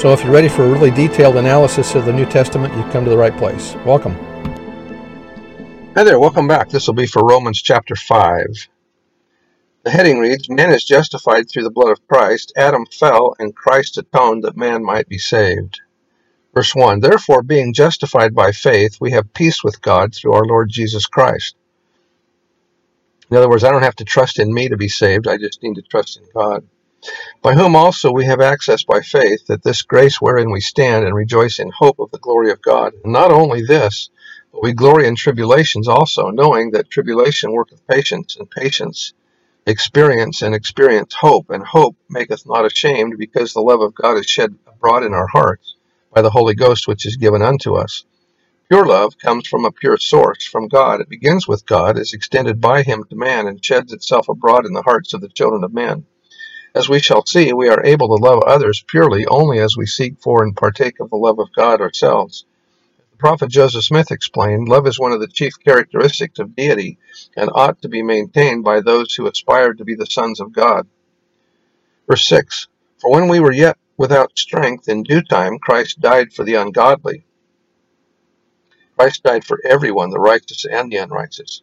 So if you're ready for a really detailed analysis of the New Testament, you've come to the right place. Welcome. Hi there, welcome back. This will be for Romans chapter 5. The heading reads, Man is justified through the blood of Christ. Adam fell, and Christ atoned that man might be saved. Verse 1, Therefore, being justified by faith, we have peace with God through our Lord Jesus Christ. In other words, I don't have to trust in me to be saved. I just need to trust in God. By whom also we have access by faith, that this grace wherein we stand and rejoice in hope of the glory of God. And not only this, but we glory in tribulations also, knowing that tribulation worketh patience, and patience experience hope, and hope maketh not ashamed, because the love of God is shed abroad in our hearts by the Holy Ghost which is given unto us. Pure love comes from a pure source, from God. It begins with God, is extended by him to man, and sheds itself abroad in the hearts of the children of men. As we shall see, we are able to love others purely only as we seek for and partake of the love of God ourselves. As the prophet Joseph Smith explained, love is one of the chief characteristics of deity and ought to be maintained by those who aspire to be the sons of God. Verse 6, For when we were yet without strength, in due time Christ died for the ungodly. Christ died for everyone, the righteous and the unrighteous.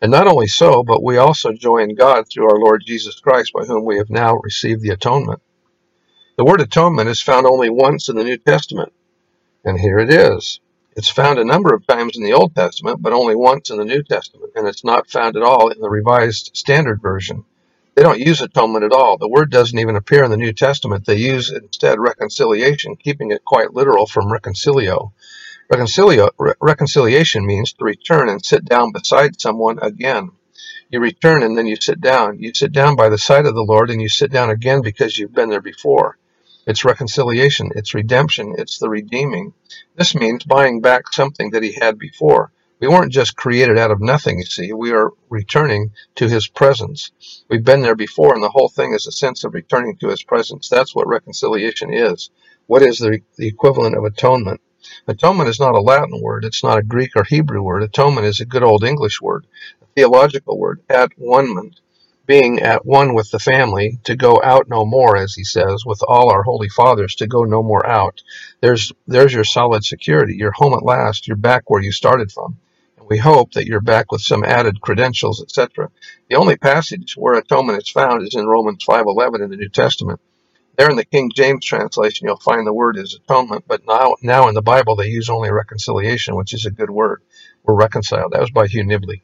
And not only so, but we also joy in God through our Lord Jesus Christ, by whom we have now received the atonement. The word atonement is found only once in the New Testament, and here it is. It's found a number of times in the Old Testament, but only once in the New Testament, and it's not found at all in the Revised Standard Version. They don't use atonement at all. The word doesn't even appear in the New Testament. They use instead reconciliation, keeping it quite literal from reconcilio. Reconciliation means to return and sit down beside someone again. You return and then you sit down. You sit down by the side of the Lord and you sit down again because you've been there before. It's reconciliation. It's redemption. It's the redeeming. This means buying back something that he had before. We weren't just created out of nothing, you see. We are returning to his presence. We've been there before, and the whole thing is a sense of returning to his presence. That's what reconciliation is. What is the equivalent of atonement? Atonement is not a Latin word. It's not a Greek or Hebrew word. Atonement is a good old English word, a theological word, at one-ment, being at one with the family, to go out no more, as he says, with all our holy fathers, to go no more out. There's your solid security, your home at last, you're back where you started from. And we hope that you're back with some added credentials, etc. The only passage where atonement is found is in Romans 5:11 in the New Testament. There in the King James translation, you'll find the word is atonement, but now in the Bible they use only reconciliation, which is a good word. We're reconciled. That was by Hugh Nibley.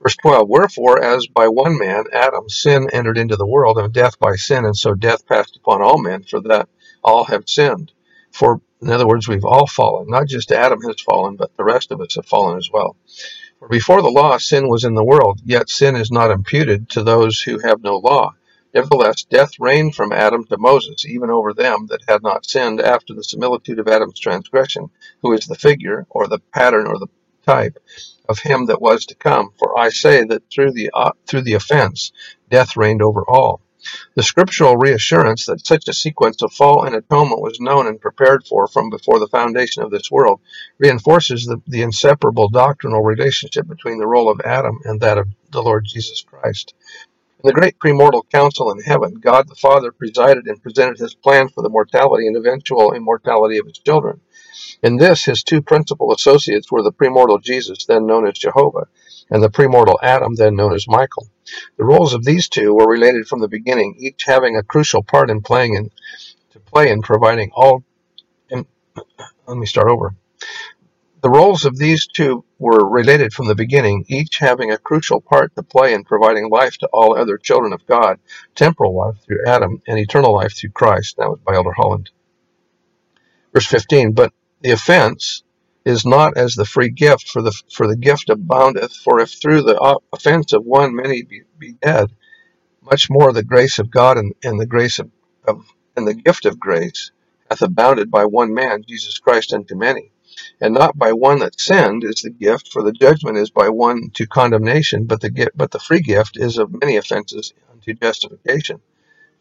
Verse 12, Wherefore, as by one man, Adam, sin entered into the world, and death by sin, and so death passed upon all men, for that all have sinned. For, in other words, we've all fallen. Not just Adam has fallen, but the rest of us have fallen as well. For before the law, sin was in the world, yet sin is not imputed to those who have no law. Nevertheless, death reigned from Adam to Moses, even over them that had not sinned, after the similitude of Adam's transgression, who is the figure, or the pattern, or the type, of him that was to come. For I say that through the offense, death reigned over all. The scriptural reassurance that such a sequence of fall and atonement was known and prepared for from before the foundation of this world reinforces the inseparable doctrinal relationship between the role of Adam and that of the Lord Jesus Christ. In the great premortal council in heaven, God the Father presided and presented his plan for the mortality and eventual immortality of his children. In this, his two principal associates were the premortal Jesus, then known as Jehovah, and the premortal Adam, then known as Michael. The roles of these two were related from the beginning, each having a crucial part in providing all... were related from the beginning, each having a crucial part to play in providing life to all other children of God, temporal life through Adam and eternal life through Christ. That was by Elder Holland. Verse 15, but the offense is not as the free gift, for the gift aboundeth. For if through the offense of one many be dead, much more the grace of God and the grace and the gift of grace hath abounded by one man, Jesus Christ, unto many. And not by one that sinned is the gift, for the judgment is by one to condemnation, but the free gift is of many offenses unto justification.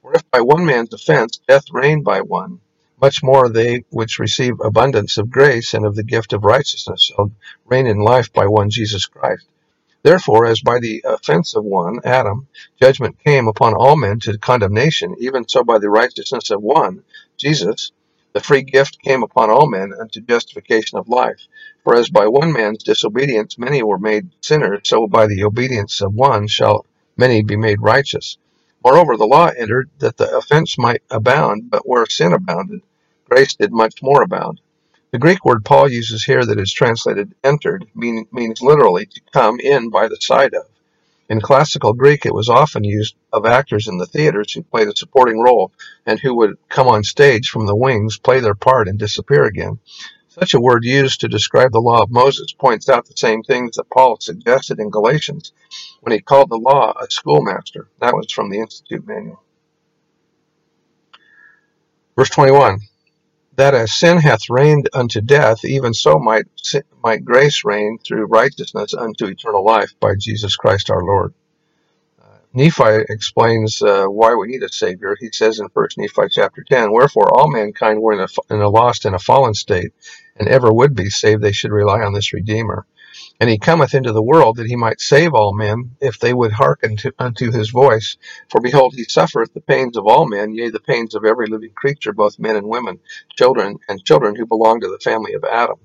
For if by one man's offense death reigned by one, much more they which receive abundance of grace and of the gift of righteousness shall reign in life by one Jesus Christ. Therefore, as by the offense of one, Adam, judgment came upon all men to condemnation, even so by the righteousness of one, Jesus, the free gift came upon all men unto justification of life. For as by one man's disobedience many were made sinners, so by the obedience of one shall many be made righteous. Moreover, the law entered that the offense might abound, but where sin abounded, grace did much more abound. The Greek word Paul uses here that is translated entered means literally to come in by the side of. In classical Greek, it was often used of actors in the theaters who played a supporting role and who would come on stage from the wings, play their part, and disappear again. Such a word used to describe the law of Moses points out the same things that Paul suggested in Galatians when he called the law a schoolmaster. That was from the Institute Manual. Verse 21, that as sin hath reigned unto death, even so might grace reign through righteousness unto eternal life by Jesus Christ our Lord. Nephi explains why we need a Savior. He says in First Nephi chapter 10, wherefore all mankind were in a lost and a fallen state, and ever would be, save they should rely on this Redeemer. And he cometh into the world that he might save all men, if they would hearken unto his voice. For behold, he suffereth the pains of all men, yea, the pains of every living creature, both men and women, children and children who belong to the family of Adam.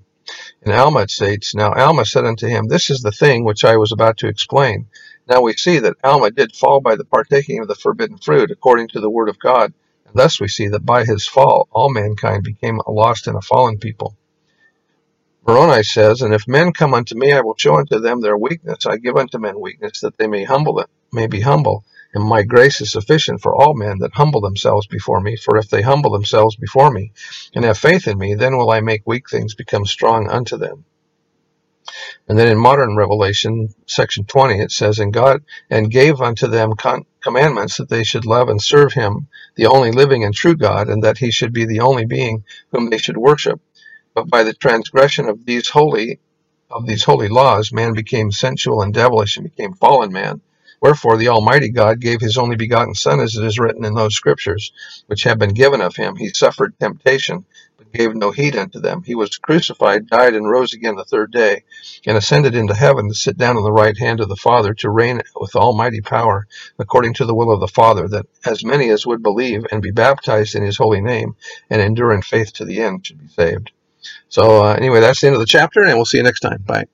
And Alma states, now Alma said unto him, this is the thing which I was about to explain. Now we see that Alma did fall by the partaking of the forbidden fruit, according to the word of God. And thus we see that by his fall, all mankind became a lost and a fallen people. Moroni says, and if men come unto me, I will show unto them their weakness. I give unto men weakness, that they may be humble. And my grace is sufficient for all men that humble themselves before me. For if they humble themselves before me, and have faith in me, then will I make weak things become strong unto them. And then in modern Revelation, section 20, it says, and God and gave unto them commandments that they should love and serve him, the only living and true God, and that he should be the only being whom they should worship. But by the transgression of these holy laws, man became sensual and devilish, and became fallen man. Wherefore the Almighty God gave his only begotten Son, as it is written in those scriptures which have been given of him. He suffered temptation, but gave no heed unto them. He was crucified, died, and rose again the third day, and ascended into heaven to sit down on the right hand of the Father, to reign with almighty power, according to the will of the Father, that as many as would believe and be baptized in his holy name, and endure in faith to the end, should be saved. So anyway, that's the end of the chapter, and we'll see you next time. Bye.